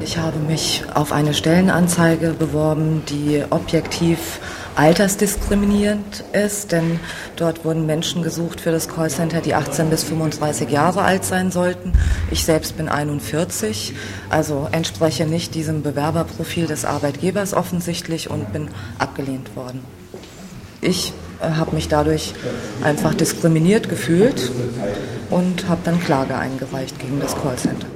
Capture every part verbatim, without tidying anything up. Ich habe mich auf eine Stellenanzeige beworben, die objektiv altersdiskriminierend ist, denn dort wurden Menschen gesucht für das Callcenter, die achtzehn bis fünfunddreißig Jahre alt sein sollten. Ich selbst bin einundvierzig, also entspreche nicht diesem Bewerberprofil des Arbeitgebers offensichtlich und bin abgelehnt worden. Ich habe mich dadurch einfach diskriminiert gefühlt und habe dann Klage eingereicht gegen das Callcenter.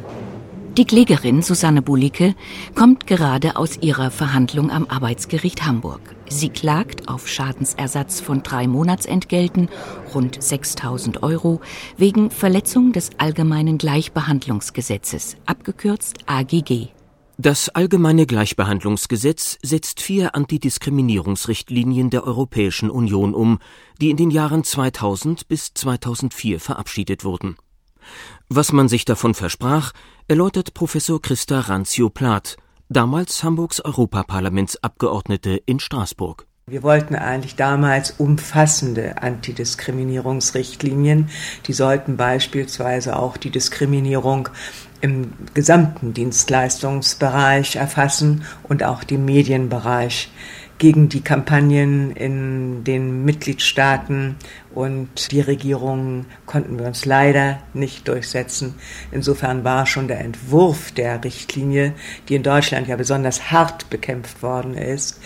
Die Klägerin Susanne Bulicke kommt gerade aus ihrer Verhandlung am Arbeitsgericht Hamburg. Sie klagt auf Schadensersatz von drei Monatsentgelten, rund sechstausend Euro, wegen Verletzung des Allgemeinen Gleichbehandlungsgesetzes, abgekürzt A G G. Das Allgemeine Gleichbehandlungsgesetz setzt vier Antidiskriminierungsrichtlinien der Europäischen Union um, die in den Jahren zweitausend bis zweitausendvier verabschiedet wurden. Was man sich davon versprach, erläutert Professor Christa Ranzio-Plath, damals Hamburgs Europaparlamentsabgeordnete in Straßburg. Wir wollten eigentlich damals umfassende Antidiskriminierungsrichtlinien. Die sollten beispielsweise auch die Diskriminierung im gesamten Dienstleistungsbereich erfassen und auch den Medienbereich gegen die Kampagnen in den Mitgliedstaaten und die Regierungen konnten wir uns leider nicht durchsetzen. Insofern war schon der Entwurf der Richtlinie, die in Deutschland ja besonders hart bekämpft worden ist,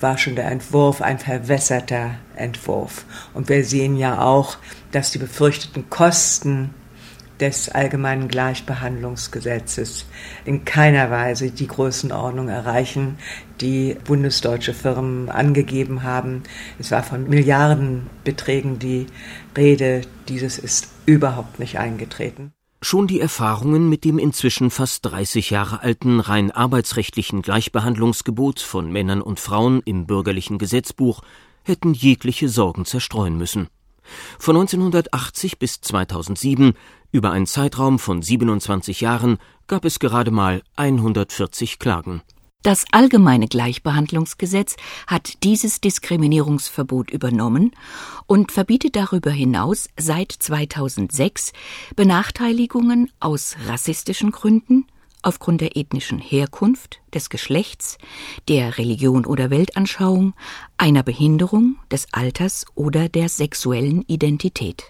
war schon der Entwurf ein verwässerter Entwurf. Und wir sehen ja auch, dass die befürchteten Kosten des Allgemeinen Gleichbehandlungsgesetzes in keiner Weise die Größenordnung erreichen, die bundesdeutsche Firmen angegeben haben. Es war von Milliardenbeträgen die Rede. Dieses ist überhaupt nicht eingetreten. Schon die Erfahrungen mit dem inzwischen fast dreißig Jahre alten rein arbeitsrechtlichen Gleichbehandlungsgebot von Männern und Frauen im bürgerlichen Gesetzbuch hätten jegliche Sorgen zerstreuen müssen. Von neunzehnhundertachtzig bis zweitausendsieben, über einen Zeitraum von siebenundzwanzig Jahren, gab es gerade mal hundertvierzig Klagen. Das Allgemeine Gleichbehandlungsgesetz hat dieses Diskriminierungsverbot übernommen und verbietet darüber hinaus seit zweitausendsechs Benachteiligungen aus rassistischen Gründen, aufgrund der ethnischen Herkunft, des Geschlechts, der Religion oder Weltanschauung, einer Behinderung, des Alters oder der sexuellen Identität.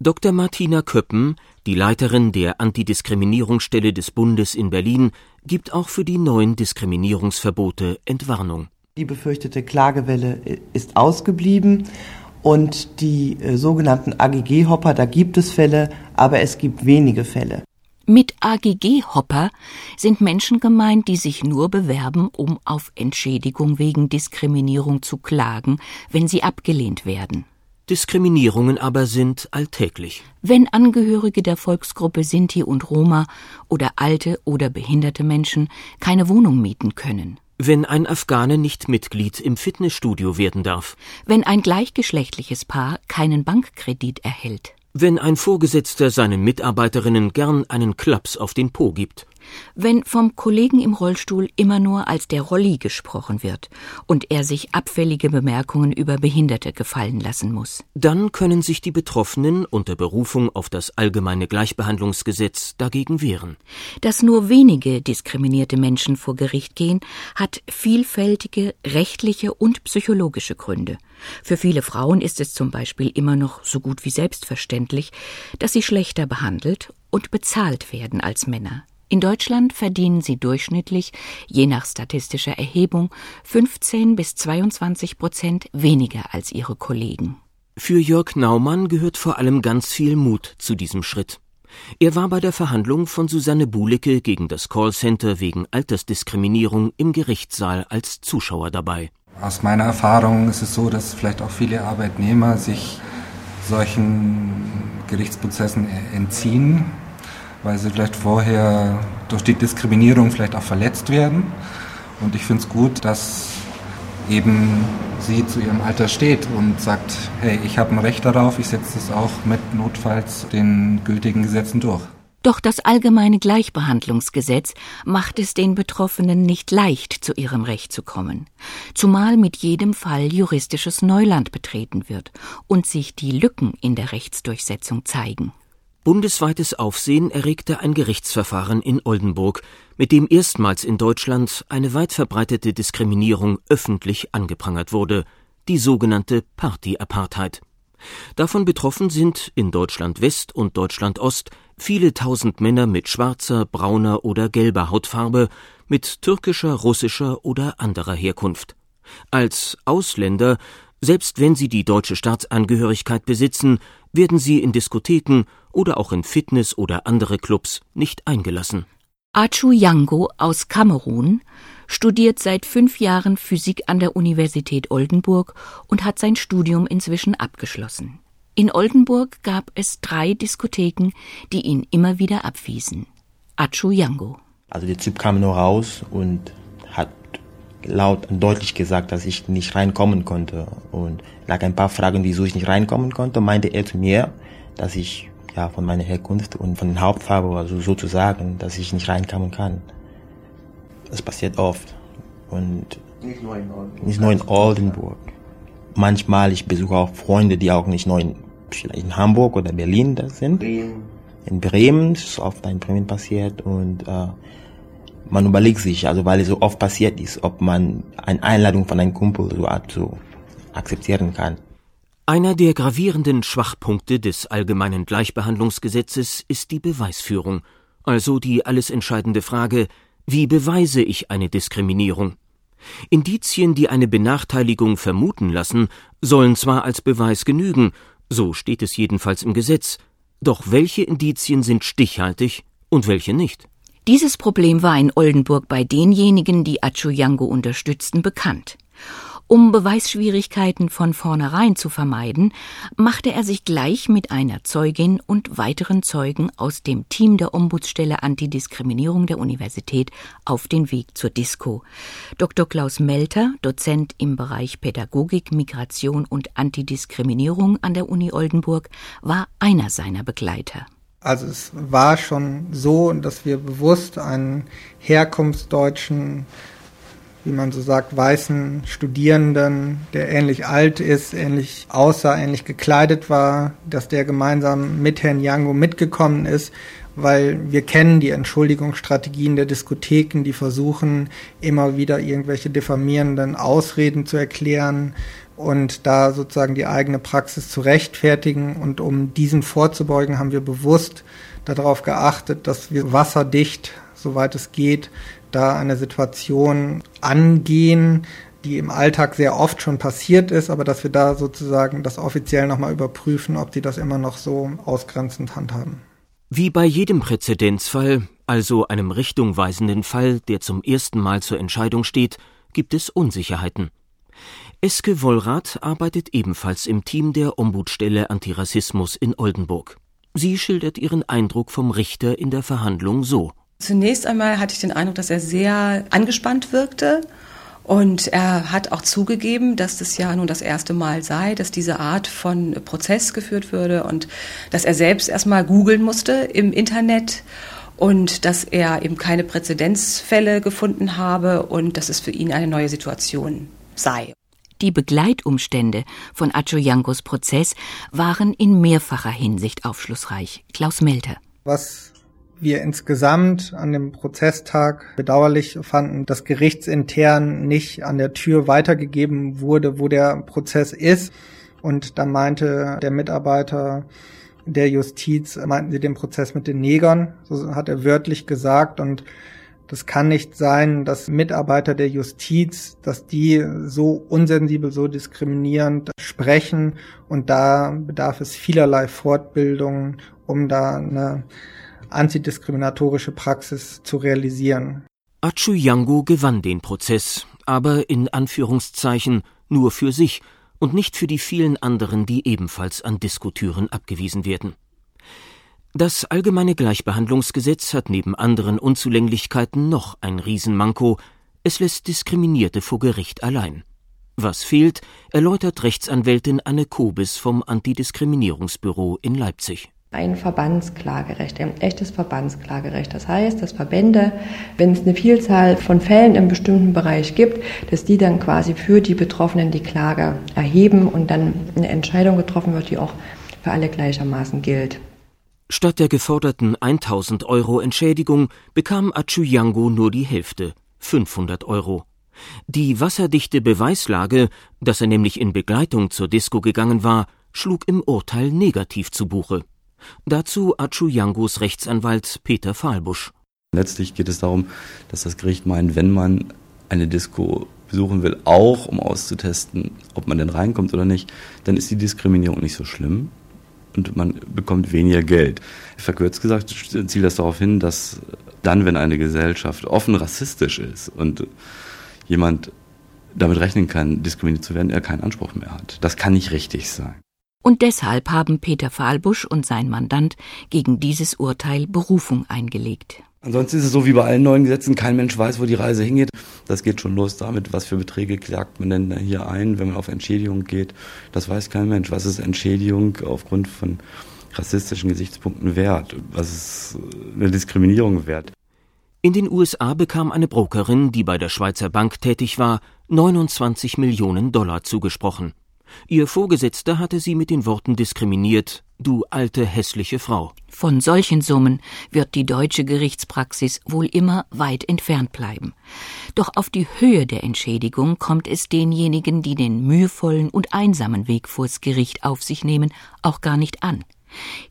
Doktor Martina Köppen, die Leiterin der Antidiskriminierungsstelle des Bundes in Berlin, gibt auch für die neuen Diskriminierungsverbote Entwarnung. Die befürchtete Klagewelle ist ausgeblieben und die sogenannten A G G-Hopper, da gibt es Fälle, aber es gibt wenige Fälle. Mit A G G-Hopper sind Menschen gemeint, die sich nur bewerben, um auf Entschädigung wegen Diskriminierung zu klagen, wenn sie abgelehnt werden. Diskriminierungen aber sind alltäglich. Wenn Angehörige der Volksgruppe Sinti und Roma oder alte oder behinderte Menschen keine Wohnung mieten können. Wenn ein Afghane nicht Mitglied im Fitnessstudio werden darf. Wenn ein gleichgeschlechtliches Paar keinen Bankkredit erhält. Wenn ein Vorgesetzter seinen Mitarbeiterinnen gern einen Klaps auf den Po gibt. Wenn vom Kollegen im Rollstuhl immer nur als der Rolli gesprochen wird und er sich abfällige Bemerkungen über Behinderte gefallen lassen muss. Dann können sich die Betroffenen unter Berufung auf das Allgemeine Gleichbehandlungsgesetz dagegen wehren. Dass nur wenige diskriminierte Menschen vor Gericht gehen, hat vielfältige rechtliche und psychologische Gründe. Für viele Frauen ist es zum Beispiel immer noch so gut wie selbstverständlich, dass sie schlechter behandelt und bezahlt werden als Männer. In Deutschland verdienen sie durchschnittlich, je nach statistischer Erhebung, fünfzehn bis zweiundzwanzig Prozent weniger als ihre Kollegen. Für Jörg Naumann gehört vor allem ganz viel Mut zu diesem Schritt. Er war bei der Verhandlung von Susanne Bulicke gegen das Callcenter wegen Altersdiskriminierung im Gerichtssaal als Zuschauer dabei. Aus meiner Erfahrung ist es so, dass vielleicht auch viele Arbeitnehmer sich solchen Gerichtsprozessen entziehen, weil sie vielleicht vorher durch die Diskriminierung vielleicht auch verletzt werden. Und ich finde es gut, dass eben sie zu ihrem Alter steht und sagt, hey, ich habe ein Recht darauf, ich setze es auch mit notfalls den gültigen Gesetzen durch. Doch das Allgemeine Gleichbehandlungsgesetz macht es den Betroffenen nicht leicht, zu ihrem Recht zu kommen, zumal mit jedem Fall juristisches Neuland betreten wird und sich die Lücken in der Rechtsdurchsetzung zeigen. Bundesweites Aufsehen erregte ein Gerichtsverfahren in Oldenburg, mit dem erstmals in Deutschland eine weit verbreitete Diskriminierung öffentlich angeprangert wurde, die sogenannte Party-Apartheid. Davon betroffen sind in Deutschland-West und Deutschland-Ost viele tausend Männer mit schwarzer, brauner oder gelber Hautfarbe, mit türkischer, russischer oder anderer Herkunft. Als Ausländer, selbst wenn sie die deutsche Staatsangehörigkeit besitzen, werden sie in Diskotheken oder auch in Fitness- oder andere Clubs nicht eingelassen. Achu Yango aus Kamerun studiert seit fünf Jahren Physik an der Universität Oldenburg und hat sein Studium inzwischen abgeschlossen. In Oldenburg gab es drei Diskotheken, die ihn immer wieder abwiesen. Achu Yango. Also der Typ kam nur raus und hat laut und deutlich gesagt, dass ich nicht reinkommen konnte. Und lag ein paar Fragen, wieso ich nicht reinkommen konnte, meinte er zu mir, dass ich ja von meiner Herkunft und von der Hauptfarbe, also sozusagen, dass ich nicht reinkommen kann. Das passiert oft. Und nicht nur in Oldenburg. Nicht nur in Oldenburg. Manchmal, ich besuche auch Freunde, die auch nicht nur in, in Hamburg oder Berlin da sind. Bremen. In Bremen, das ist oft in Bremen passiert und äh, man überlegt sich, also weil es so oft passiert ist, ob man eine Einladung von einem Kumpel so, so akzeptieren kann. Einer der gravierenden Schwachpunkte des Allgemeinen Gleichbehandlungsgesetzes ist die Beweisführung, also die alles entscheidende Frage, wie beweise ich eine Diskriminierung? Indizien, die eine Benachteiligung vermuten lassen, sollen zwar als Beweis genügen, so steht es jedenfalls im Gesetz, doch welche Indizien sind stichhaltig und welche nicht? Dieses Problem war in Oldenburg bei denjenigen, die Achu Yango unterstützten, bekannt. Um Beweisschwierigkeiten von vornherein zu vermeiden, machte er sich gleich mit einer Zeugin und weiteren Zeugen aus dem Team der Ombudsstelle Antidiskriminierung der Universität auf den Weg zur Disco. Doktor Klaus Melter, Dozent im Bereich Pädagogik, Migration und Antidiskriminierung an der Uni Oldenburg, war einer seiner Begleiter. Also es war schon so, dass wir bewusst einen herkunftsdeutschen, wie man so sagt, weißen Studierenden, der ähnlich alt ist, ähnlich aussah, ähnlich gekleidet war, dass der gemeinsam mit Herrn Yango mitgekommen ist, weil wir kennen die Entschuldigungsstrategien der Diskotheken, die versuchen, immer wieder irgendwelche diffamierenden Ausreden zu erklären und da sozusagen die eigene Praxis zu rechtfertigen. Und um diesen vorzubeugen, haben wir bewusst darauf geachtet, dass wir wasserdicht, soweit es geht, da eine Situation angehen, die im Alltag sehr oft schon passiert ist, aber dass wir da sozusagen das offiziell nochmal überprüfen, ob die das immer noch so ausgrenzend handhaben. Wie bei jedem Präzedenzfall, also einem richtungweisenden Fall, der zum ersten Mal zur Entscheidung steht, gibt es Unsicherheiten. Eske Wollrath arbeitet ebenfalls im Team der Ombudsstelle Antirassismus in Oldenburg. Sie schildert ihren Eindruck vom Richter in der Verhandlung so. Zunächst einmal hatte ich den Eindruck, dass er sehr angespannt wirkte. Und er hat auch zugegeben, dass das ja nun das erste Mal sei, dass diese Art von Prozess geführt würde und dass er selbst erstmal googeln musste im Internet und dass er eben keine Präzedenzfälle gefunden habe und dass es für ihn eine neue Situation sei. Die Begleitumstände von Achu Yangos Prozess waren in mehrfacher Hinsicht aufschlussreich. Klaus Melter. Was wir insgesamt an dem Prozesstag bedauerlich fanden, dass gerichtsintern nicht an der Tür weitergegeben wurde, wo der Prozess ist. Und da meinte der Mitarbeiter der Justiz, meinten sie den Prozess mit den Negern, so hat er wörtlich gesagt. Und das kann nicht sein, dass Mitarbeiter der Justiz, dass die so unsensibel, so diskriminierend sprechen. Und da bedarf es vielerlei Fortbildungen, um da eine antidiskriminatorische Praxis zu realisieren. Achu Yango gewann den Prozess, aber in Anführungszeichen nur für sich und nicht für die vielen anderen, die ebenfalls an Diskotüren abgewiesen werden. Das Allgemeine Gleichbehandlungsgesetz hat neben anderen Unzulänglichkeiten noch ein Riesenmanko. Es lässt Diskriminierte vor Gericht allein. Was fehlt, erläutert Rechtsanwältin Anne Kobis vom Antidiskriminierungsbüro in Leipzig. Ein Verbandsklagerecht, ein echtes Verbandsklagerecht. Das heißt, dass Verbände, wenn es eine Vielzahl von Fällen im bestimmten Bereich gibt, dass die dann quasi für die Betroffenen die Klage erheben und dann eine Entscheidung getroffen wird, die auch für alle gleichermaßen gilt. Statt der geforderten tausend Euro Entschädigung bekam Achu Yango nur die Hälfte, fünfhundert Euro. Die wasserdichte Beweislage, dass er nämlich in Begleitung zur Disco gegangen war, schlug im Urteil negativ zu Buche. Dazu Achu Yangos Rechtsanwalt Peter Fahlbusch. Letztlich geht es darum, dass das Gericht meint, wenn man eine Disco besuchen will, auch um auszutesten, ob man denn reinkommt oder nicht, dann ist die Diskriminierung nicht so schlimm und man bekommt weniger Geld. Verkürzt gesagt zielt das darauf hin, dass dann, wenn eine Gesellschaft offen rassistisch ist und jemand damit rechnen kann, diskriminiert zu werden, er keinen Anspruch mehr hat. Das kann nicht richtig sein. Und deshalb haben Peter Fahlbusch und sein Mandant gegen dieses Urteil Berufung eingelegt. Ansonsten ist es so wie bei allen neuen Gesetzen, kein Mensch weiß, wo die Reise hingeht. Das geht schon los damit, was für Beträge klagt man denn hier ein, wenn man auf Entschädigung geht. Das weiß kein Mensch. Was ist Entschädigung aufgrund von rassistischen Gesichtspunkten wert? Was ist eine Diskriminierung wert? In den U S A bekam eine Brokerin, die bei der Schweizer Bank tätig war, neunundzwanzig Millionen Dollar zugesprochen. Ihr Vorgesetzter hatte sie mit den Worten diskriminiert: Du alte, hässliche Frau. Von solchen Summen wird die deutsche Gerichtspraxis wohl immer weit entfernt bleiben. Doch auf die Höhe der Entschädigung kommt es denjenigen, die den mühevollen und einsamen Weg vors Gericht auf sich nehmen, auch gar nicht an.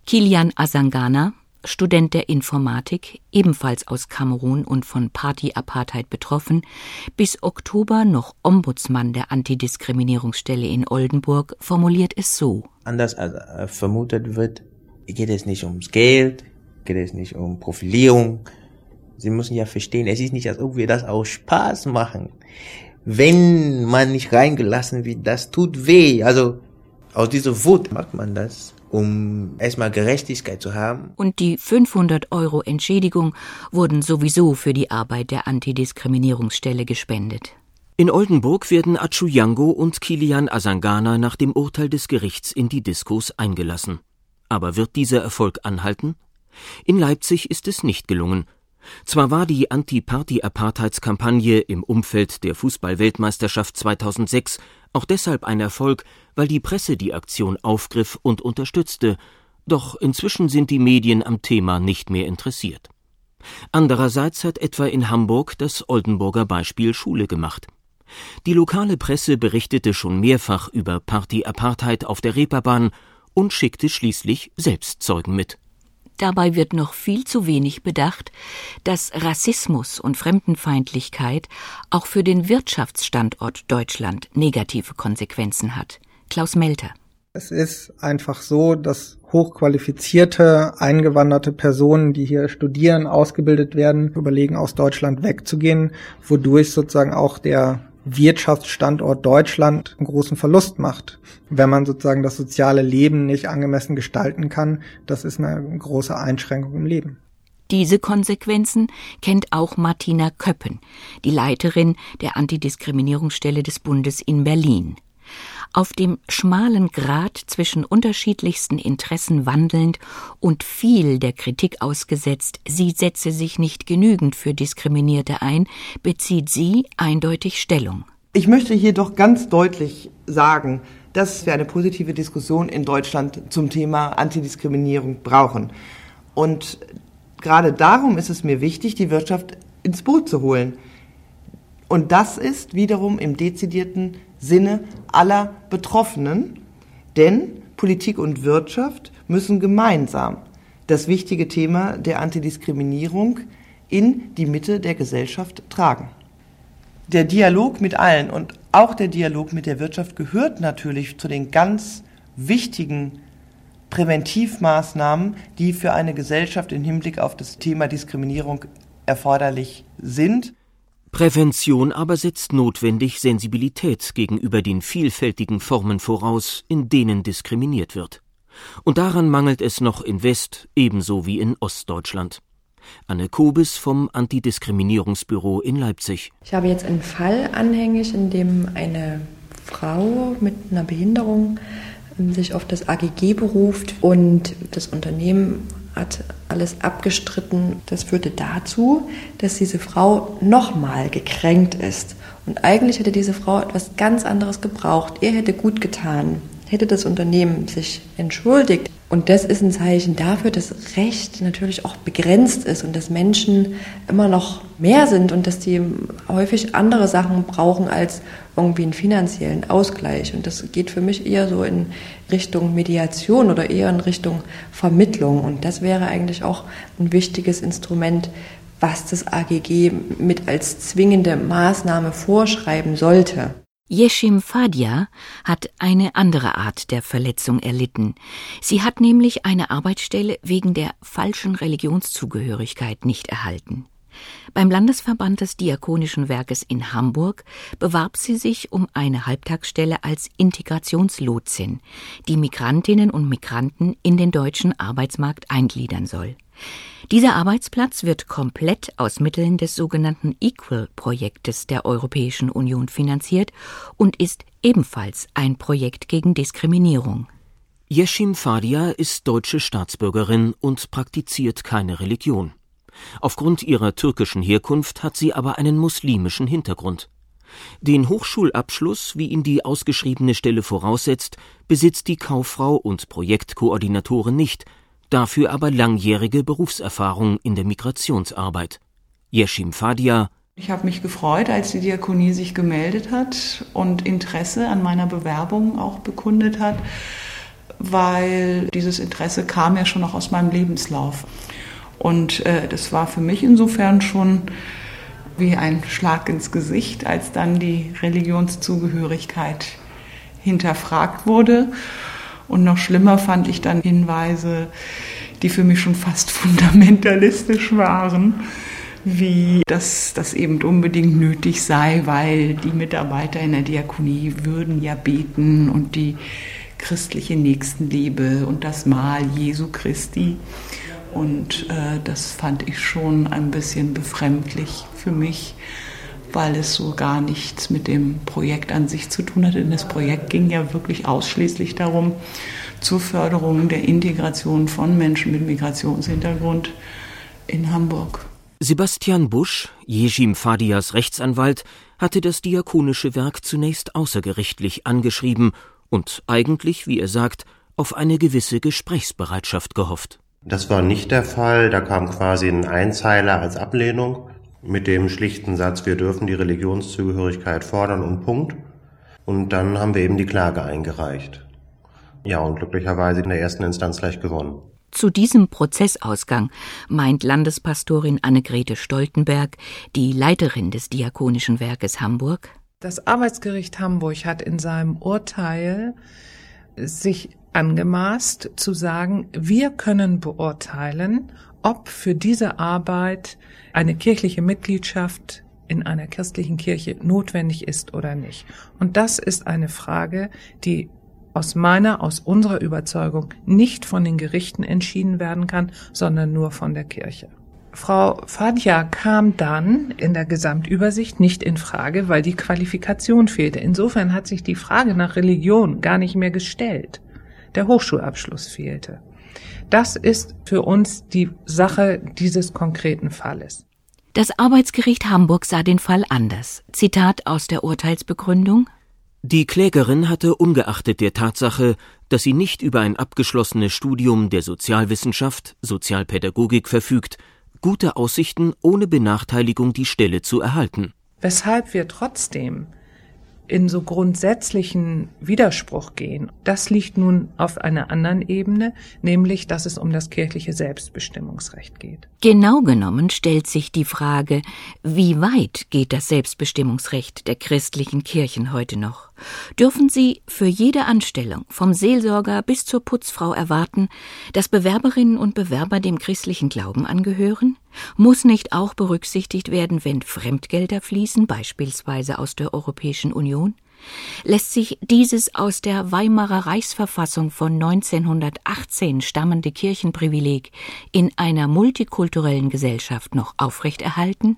Kilian Asangana, Student der Informatik, ebenfalls aus Kamerun und von Party-Apartheid betroffen, bis Oktober noch Ombudsmann der Antidiskriminierungsstelle in Oldenburg, formuliert es so. Anders als vermutet wird, geht es nicht ums Geld, geht es nicht um Profilierung. Sie müssen ja verstehen, es ist nicht, als ob wir das aus Spaß machen. Wenn man nicht reingelassen wird, das tut weh. Also aus dieser Wut macht man das, um erstmal Gerechtigkeit zu haben. Und die fünfhundert Euro Entschädigung wurden sowieso für die Arbeit der Antidiskriminierungsstelle gespendet. In Oldenburg werden Achu Yango und Kilian Asangana nach dem Urteil des Gerichts in die Diskos eingelassen. Aber wird dieser Erfolg anhalten? In Leipzig ist es nicht gelungen. Zwar war die Anti-Party-Apartheidskampagne im Umfeld der Fußball-Weltmeisterschaft zweitausendsechs auch deshalb ein Erfolg, weil die Presse die Aktion aufgriff und unterstützte, doch inzwischen sind die Medien am Thema nicht mehr interessiert. Andererseits hat etwa in Hamburg das Oldenburger Beispiel Schule gemacht. Die lokale Presse berichtete schon mehrfach über Party-Apartheid auf der Reeperbahn und schickte schließlich selbst Zeugen mit. Dabei wird noch viel zu wenig bedacht, dass Rassismus und Fremdenfeindlichkeit auch für den Wirtschaftsstandort Deutschland negative Konsequenzen hat. Klaus Melter. Es ist einfach so, dass hochqualifizierte, eingewanderte Personen, die hier studieren, ausgebildet werden, überlegen, aus Deutschland wegzugehen, wodurch sozusagen auch der Wirtschaftsstandort Deutschland einen großen Verlust macht. Wenn man sozusagen das soziale Leben nicht angemessen gestalten kann, das ist eine große Einschränkung im Leben. Diese Konsequenzen kennt auch Martina Köppen, die Leiterin der Antidiskriminierungsstelle des Bundes in Berlin. Auf dem schmalen Grat zwischen unterschiedlichsten Interessen wandelnd und viel der Kritik ausgesetzt, sie setze sich nicht genügend für Diskriminierte ein, bezieht sie eindeutig Stellung. Ich möchte hier doch ganz deutlich sagen, dass wir eine positive Diskussion in Deutschland zum Thema Antidiskriminierung brauchen. Und gerade darum ist es mir wichtig, die Wirtschaft ins Boot zu holen. Und das ist wiederum im dezidierten Sinne aller Betroffenen, denn Politik und Wirtschaft müssen gemeinsam das wichtige Thema der Antidiskriminierung in die Mitte der Gesellschaft tragen. Der Dialog mit allen und auch der Dialog mit der Wirtschaft gehört natürlich zu den ganz wichtigen Präventivmaßnahmen, die für eine Gesellschaft im Hinblick auf das Thema Diskriminierung erforderlich sind. Prävention aber setzt notwendig Sensibilität gegenüber den vielfältigen Formen voraus, in denen diskriminiert wird. Und daran mangelt es noch in West- ebenso wie in Ostdeutschland. Anne Kobis vom Antidiskriminierungsbüro in Leipzig. Ich habe jetzt einen Fall anhängig, in dem eine Frau mit einer Behinderung sich auf das A G G beruft und das Unternehmen hat alles abgestritten. Das führte dazu, dass diese Frau nochmal gekränkt ist. Und eigentlich hätte diese Frau etwas ganz anderes gebraucht. Ihr hätte gut getan, hätte das Unternehmen sich entschuldigt. Und das ist ein Zeichen dafür, dass Recht natürlich auch begrenzt ist und dass Menschen immer noch mehr sind und dass die häufig andere Sachen brauchen als irgendwie einen finanziellen Ausgleich. Und das geht für mich eher so in Richtung Mediation oder eher in Richtung Vermittlung. Und das wäre eigentlich auch ein wichtiges Instrument, was das A G G mit als zwingende Maßnahme vorschreiben sollte. Yeshim Fadia hat eine andere Art der Verletzung erlitten. Sie hat nämlich eine Arbeitsstelle wegen der falschen Religionszugehörigkeit nicht erhalten. Beim Landesverband des Diakonischen Werkes in Hamburg bewarb sie sich um eine Halbtagsstelle als Integrationslotsin, die Migrantinnen und Migranten in den deutschen Arbeitsmarkt eingliedern soll. Dieser Arbeitsplatz wird komplett aus Mitteln des sogenannten Equal-Projektes der Europäischen Union finanziert und ist ebenfalls ein Projekt gegen Diskriminierung. Yeshim Fadia ist deutsche Staatsbürgerin und praktiziert keine Religion. Aufgrund ihrer türkischen Herkunft hat sie aber einen muslimischen Hintergrund. Den Hochschulabschluss, wie ihn die ausgeschriebene Stelle voraussetzt, besitzt die Kauffrau und Projektkoordinatorin nicht, dafür aber langjährige Berufserfahrung in der Migrationsarbeit. Yeshim Fadia: Ich habe mich gefreut, als die Diakonie sich gemeldet hat und Interesse an meiner Bewerbung auch bekundet hat, weil dieses Interesse kam ja schon noch aus meinem Lebenslauf. Und äh, das war für mich insofern schon wie ein Schlag ins Gesicht, als dann die Religionszugehörigkeit hinterfragt wurde. Und noch schlimmer fand ich dann Hinweise, die für mich schon fast fundamentalistisch waren, wie dass das eben unbedingt nötig sei, weil die Mitarbeiter in der Diakonie würden ja beten und die christliche Nächstenliebe und das Mahl Jesu Christi. Und äh, das fand ich schon ein bisschen befremdlich für mich, weil es so gar nichts mit dem Projekt an sich zu tun hatte. Denn das Projekt ging ja wirklich ausschließlich darum, zur Förderung der Integration von Menschen mit Migrationshintergrund in Hamburg. Sebastian Busch, Yeshim Fadias Rechtsanwalt, hatte das Diakonische Werk zunächst außergerichtlich angeschrieben und eigentlich, wie er sagt, auf eine gewisse Gesprächsbereitschaft gehofft. Das war nicht der Fall. Da kam quasi ein Einzeiler als Ablehnung mit dem schlichten Satz, wir dürfen die Religionszugehörigkeit fordern und Punkt. Und dann haben wir eben die Klage eingereicht. Ja, und glücklicherweise in der ersten Instanz gleich gewonnen. Zu diesem Prozessausgang meint Landespastorin Anne-Grete Stoltenberg, die Leiterin des Diakonischen Werkes Hamburg: Das Arbeitsgericht Hamburg hat in seinem Urteil sich angemaßt zu sagen, wir können beurteilen, ob für diese Arbeit eine kirchliche Mitgliedschaft in einer christlichen Kirche notwendig ist oder nicht. Und das ist eine Frage, die aus meiner, aus unserer Überzeugung nicht von den Gerichten entschieden werden kann, sondern nur von der Kirche. Frau Fadia kam dann in der Gesamtübersicht nicht in Frage, weil die Qualifikation fehlte. Insofern hat sich die Frage nach Religion gar nicht mehr gestellt. Der Hochschulabschluss fehlte. Das ist für uns die Sache dieses konkreten Falles. Das Arbeitsgericht Hamburg sah den Fall anders. Zitat aus der Urteilsbegründung: Die Klägerin hatte ungeachtet der Tatsache, dass sie nicht über ein abgeschlossenes Studium der Sozialwissenschaft, Sozialpädagogik verfügt, gute Aussichten, ohne Benachteiligung die Stelle zu erhalten. Weshalb wir trotzdem in so grundsätzlichen Widerspruch gehen. Das liegt nun auf einer anderen Ebene, nämlich, dass es um das kirchliche Selbstbestimmungsrecht geht. Genau genommen stellt sich die Frage, wie weit geht das Selbstbestimmungsrecht der christlichen Kirchen heute noch? Dürfen sie für jede Anstellung, vom Seelsorger bis zur Putzfrau, erwarten, dass Bewerberinnen und Bewerber dem christlichen Glauben angehören? Muss nicht auch berücksichtigt werden, wenn Fremdgelder fließen, beispielsweise aus der Europäischen Union? Lässt sich dieses aus der Weimarer Reichsverfassung von neunzehnhundertachtzehn stammende Kirchenprivileg in einer multikulturellen Gesellschaft noch aufrechterhalten?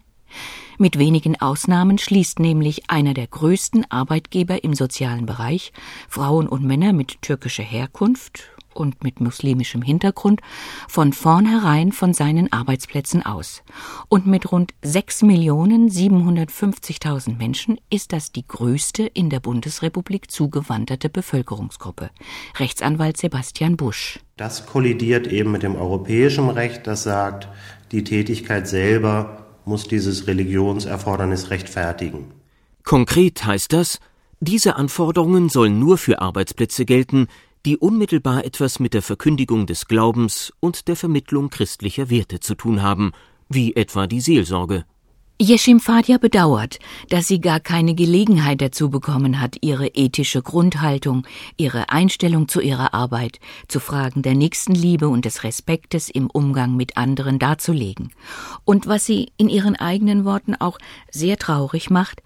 Mit wenigen Ausnahmen schließt nämlich einer der größten Arbeitgeber im sozialen Bereich Frauen und Männer mit türkischer Herkunft und mit muslimischem Hintergrund von vornherein von seinen Arbeitsplätzen aus. Und mit rund sechs Millionen siebenhundertfünfzigtausend Menschen ist das die größte in der Bundesrepublik zugewanderte Bevölkerungsgruppe. Rechtsanwalt Sebastian Busch. Das kollidiert eben mit dem europäischen Recht, das sagt, die Tätigkeit selber muss dieses Religionserfordernis rechtfertigen. Konkret heißt das, diese Anforderungen sollen nur für Arbeitsplätze gelten, die unmittelbar etwas mit der Verkündigung des Glaubens und der Vermittlung christlicher Werte zu tun haben, wie etwa die Seelsorge. Yeshim Fadia bedauert, dass sie gar keine Gelegenheit dazu bekommen hat, ihre ethische Grundhaltung, ihre Einstellung zu ihrer Arbeit, zu Fragen der Nächstenliebe und des Respektes im Umgang mit anderen darzulegen. Und was sie in ihren eigenen Worten auch sehr traurig macht: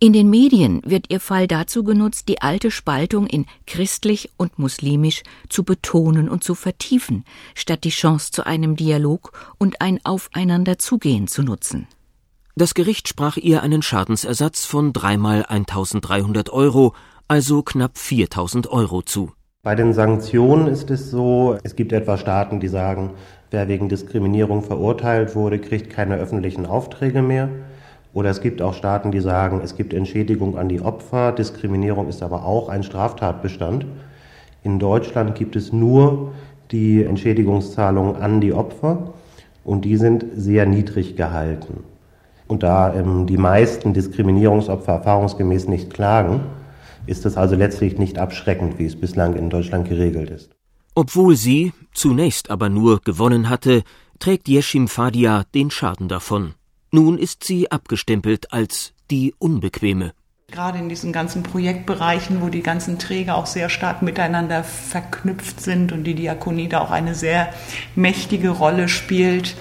In den Medien wird ihr Fall dazu genutzt, die alte Spaltung in christlich und muslimisch zu betonen und zu vertiefen, statt die Chance zu einem Dialog und ein Aufeinanderzugehen zu nutzen. Das Gericht sprach ihr einen Schadensersatz von dreimal eintausenddreihundert Euro, also knapp viertausend Euro zu. Bei den Sanktionen ist es so, es gibt etwa Staaten, die sagen, wer wegen Diskriminierung verurteilt wurde, kriegt keine öffentlichen Aufträge mehr. Oder es gibt auch Staaten, die sagen, es gibt Entschädigung an die Opfer, Diskriminierung ist aber auch ein Straftatbestand. In Deutschland gibt es nur die Entschädigungszahlungen an die Opfer und die sind sehr niedrig gehalten. Und da ähm, die meisten Diskriminierungsopfer erfahrungsgemäß nicht klagen, ist es also letztlich nicht abschreckend, wie es bislang in Deutschland geregelt ist. Obwohl sie, zunächst aber nur, gewonnen hatte, trägt Yeshim Fadia den Schaden davon. Nun ist sie abgestempelt als die Unbequeme. Gerade in diesen ganzen Projektbereichen, wo die ganzen Träger auch sehr stark miteinander verknüpft sind und die Diakonie da auch eine sehr mächtige Rolle spielt,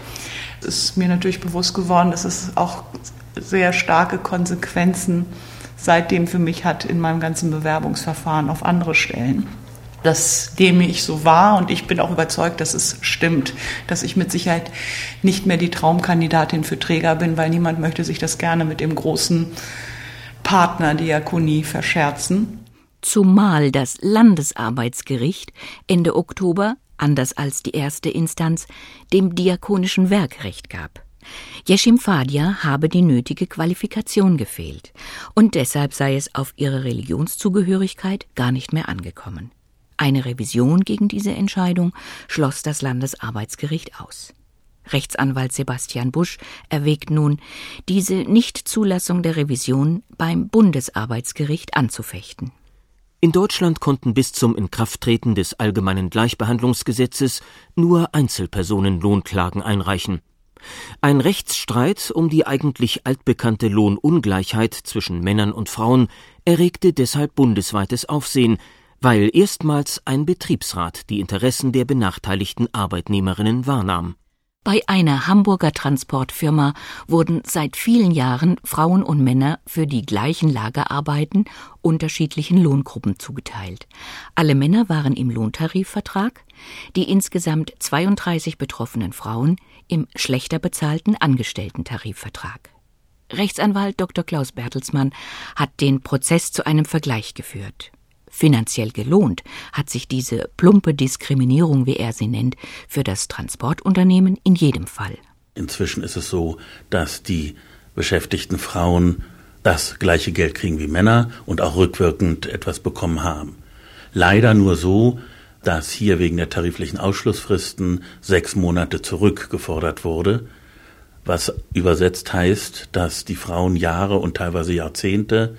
ist mir natürlich bewusst geworden, dass es auch sehr starke Konsequenzen seitdem für mich hat in meinem ganzen Bewerbungsverfahren auf andere Stellen. Das nehme ich so wahr und ich bin auch überzeugt, dass es stimmt, dass ich mit Sicherheit nicht mehr die Traumkandidatin für Träger bin, weil niemand möchte sich das gerne mit dem großen Partner Diakonie verscherzen. Zumal das Landesarbeitsgericht Ende Oktober, anders als die erste Instanz, dem Diakonischen Werk Recht gab. Yeshim Fadia habe die nötige Qualifikation gefehlt und deshalb sei es auf ihre Religionszugehörigkeit gar nicht mehr angekommen. Eine Revision gegen diese Entscheidung schloss das Landesarbeitsgericht aus. Rechtsanwalt Sebastian Busch erwägt nun, diese Nichtzulassung der Revision beim Bundesarbeitsgericht anzufechten. In Deutschland konnten bis zum Inkrafttreten des Allgemeinen Gleichbehandlungsgesetzes nur Einzelpersonen Lohnklagen einreichen. Ein Rechtsstreit um die eigentlich altbekannte Lohnungleichheit zwischen Männern und Frauen erregte deshalb bundesweites Aufsehen, weil erstmals ein Betriebsrat die Interessen der benachteiligten Arbeitnehmerinnen wahrnahm. Bei einer Hamburger Transportfirma wurden seit vielen Jahren Frauen und Männer für die gleichen Lagerarbeiten unterschiedlichen Lohngruppen zugeteilt. Alle Männer waren im Lohntarifvertrag, die insgesamt zweiunddreißig betroffenen Frauen im schlechter bezahlten Angestellten-Tarifvertrag. Rechtsanwalt Doktor Klaus Bertelsmann hat den Prozess zu einem Vergleich geführt. Finanziell gelohnt hat sich diese plumpe Diskriminierung, wie er sie nennt, für das Transportunternehmen in jedem Fall. Inzwischen ist es so, dass die beschäftigten Frauen das gleiche Geld kriegen wie Männer und auch rückwirkend etwas bekommen haben. Leider nur so, dass hier wegen der tariflichen Ausschlussfristen sechs Monate zurückgefordert wurde, was übersetzt heißt, dass die Frauen Jahre und teilweise Jahrzehnte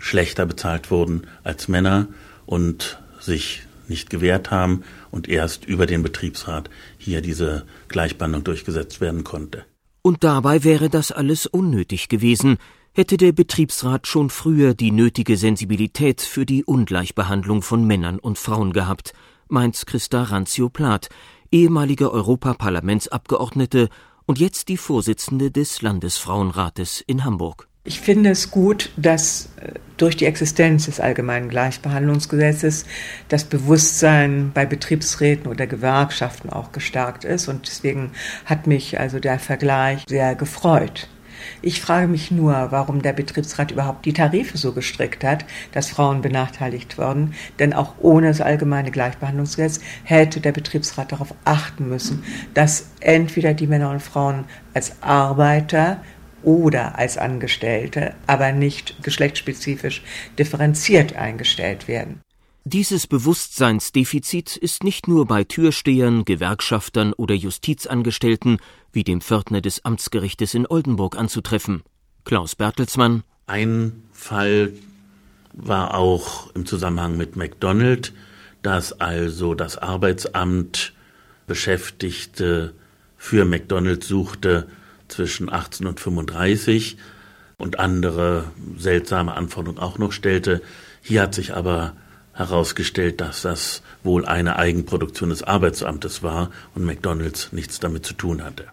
schlechter bezahlt wurden als Männer und sich nicht gewehrt haben und erst über den Betriebsrat hier diese Gleichbehandlung durchgesetzt werden konnte. Und dabei wäre das alles unnötig gewesen, hätte der Betriebsrat schon früher die nötige Sensibilität für die Ungleichbehandlung von Männern und Frauen gehabt, meint Christa Ranzio-Plath, ehemalige Europaparlamentsabgeordnete und jetzt die Vorsitzende des Landesfrauenrates in Hamburg. Ich finde es gut, dass durch die Existenz des Allgemeinen Gleichbehandlungsgesetzes das Bewusstsein bei Betriebsräten oder Gewerkschaften auch gestärkt ist. Und deswegen hat mich also der Vergleich sehr gefreut. Ich frage mich nur, warum der Betriebsrat überhaupt die Tarife so gestrickt hat, dass Frauen benachteiligt wurden. Denn auch ohne das Allgemeine Gleichbehandlungsgesetz hätte der Betriebsrat darauf achten müssen, dass entweder die Männer und Frauen als Arbeiter oder als Angestellte, aber nicht geschlechtsspezifisch differenziert eingestellt werden. Dieses Bewusstseinsdefizit ist nicht nur bei Türstehern, Gewerkschaftern oder Justizangestellten wie dem Pförtner des Amtsgerichtes in Oldenburg anzutreffen. Klaus Bertelsmann. Ein Fall war auch im Zusammenhang mit McDonald's, dass also das Arbeitsamt Beschäftigte für McDonald's suchte zwischen achtzehn und fünfunddreißig und andere seltsame Anforderungen auch noch stellte. Hier hat sich aber herausgestellt, dass das wohl eine Eigenproduktion des Arbeitsamtes war und McDonald's nichts damit zu tun hatte.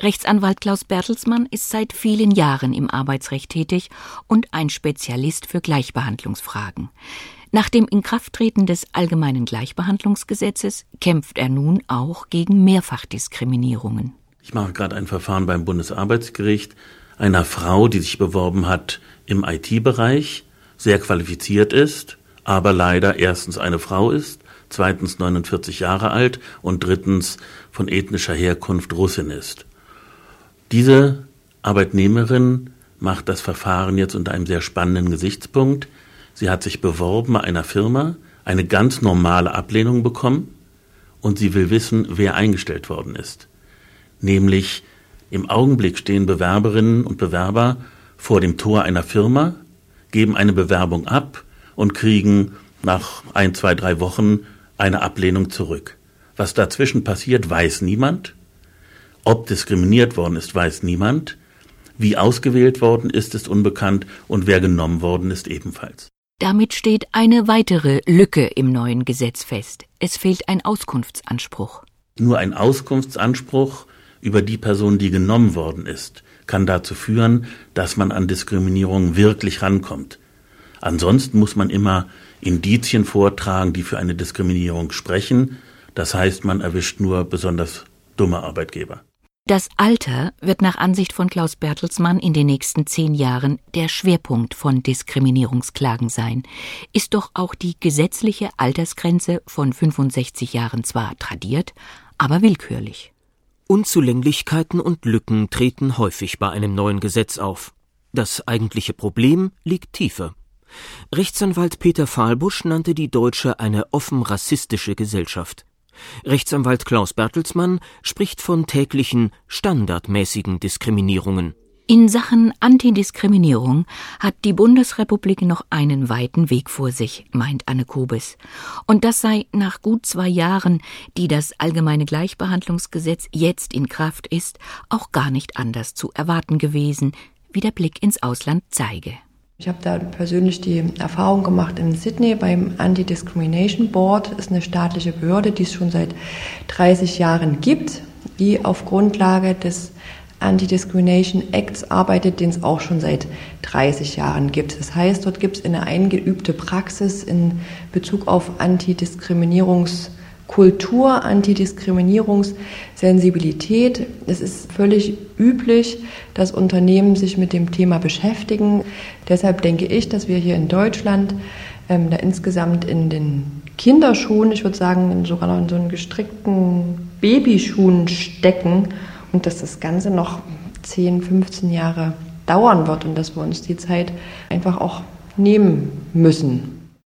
Rechtsanwalt Klaus Bertelsmann ist seit vielen Jahren im Arbeitsrecht tätig und ein Spezialist für Gleichbehandlungsfragen. Nach dem Inkrafttreten des Allgemeinen Gleichbehandlungsgesetzes kämpft er nun auch gegen Mehrfachdiskriminierungen. Ich mache gerade ein Verfahren beim Bundesarbeitsgericht einer Frau, die sich beworben hat im I T-Bereich, sehr qualifiziert ist, aber leider erstens eine Frau ist, zweitens neunundvierzig Jahre alt und drittens von ethnischer Herkunft Russin ist. Diese Arbeitnehmerin macht das Verfahren jetzt unter einem sehr spannenden Gesichtspunkt. Sie hat sich beworben bei einer Firma, eine ganz normale Ablehnung bekommen und sie will wissen, wer eingestellt worden ist. Nämlich im Augenblick stehen Bewerberinnen und Bewerber vor dem Tor einer Firma, geben eine Bewerbung ab und kriegen nach ein, zwei, drei Wochen eine Ablehnung zurück. Was dazwischen passiert, weiß niemand. Ob diskriminiert worden ist, weiß niemand. Wie ausgewählt worden ist, ist unbekannt und wer genommen worden ist, ebenfalls. Damit steht eine weitere Lücke im neuen Gesetz fest. Es fehlt ein Auskunftsanspruch. Nur ein Auskunftsanspruch über die Person, die genommen worden ist, kann dazu führen, dass man an Diskriminierung wirklich rankommt. Ansonsten muss man immer Indizien vortragen, die für eine Diskriminierung sprechen. Das heißt, man erwischt nur besonders dumme Arbeitgeber. Das Alter wird nach Ansicht von Klaus Bertelsmann in den nächsten zehn Jahren der Schwerpunkt von Diskriminierungsklagen sein. Ist doch auch die gesetzliche Altersgrenze von fünfundsechzig Jahren zwar tradiert, aber willkürlich. Unzulänglichkeiten und Lücken treten häufig bei einem neuen Gesetz auf. Das eigentliche Problem liegt tiefer. Rechtsanwalt Peter Fahlbusch nannte die Deutsche eine offen rassistische Gesellschaft. Rechtsanwalt Klaus Bertelsmann spricht von täglichen, standardmäßigen Diskriminierungen. In Sachen Antidiskriminierung hat die Bundesrepublik noch einen weiten Weg vor sich, meint Anne Kobis. Und das sei nach gut zwei Jahren, die das Allgemeine Gleichbehandlungsgesetz jetzt in Kraft ist, auch gar nicht anders zu erwarten gewesen, wie der Blick ins Ausland zeige. Ich habe da persönlich die Erfahrung gemacht in Sydney beim Anti-Discrimination Board. Das ist eine staatliche Behörde, die es schon seit dreißig Jahren gibt, die auf Grundlage des Anti-Discrimination-Acts arbeitet, den es auch schon seit dreißig Jahren gibt. Das heißt, dort gibt es eine eingeübte Praxis in Bezug auf Antidiskriminierungskultur, Antidiskriminierungssensibilität. Es ist völlig üblich, dass Unternehmen sich mit dem Thema beschäftigen. Deshalb denke ich, dass wir hier in Deutschland ähm, da insgesamt in den Kinderschuhen, ich würde sagen, sogar noch in so einen gestrickten Babyschuhen stecken, und dass das Ganze noch zehn, fünfzehn Jahre dauern wird und dass wir uns die Zeit einfach auch nehmen müssen.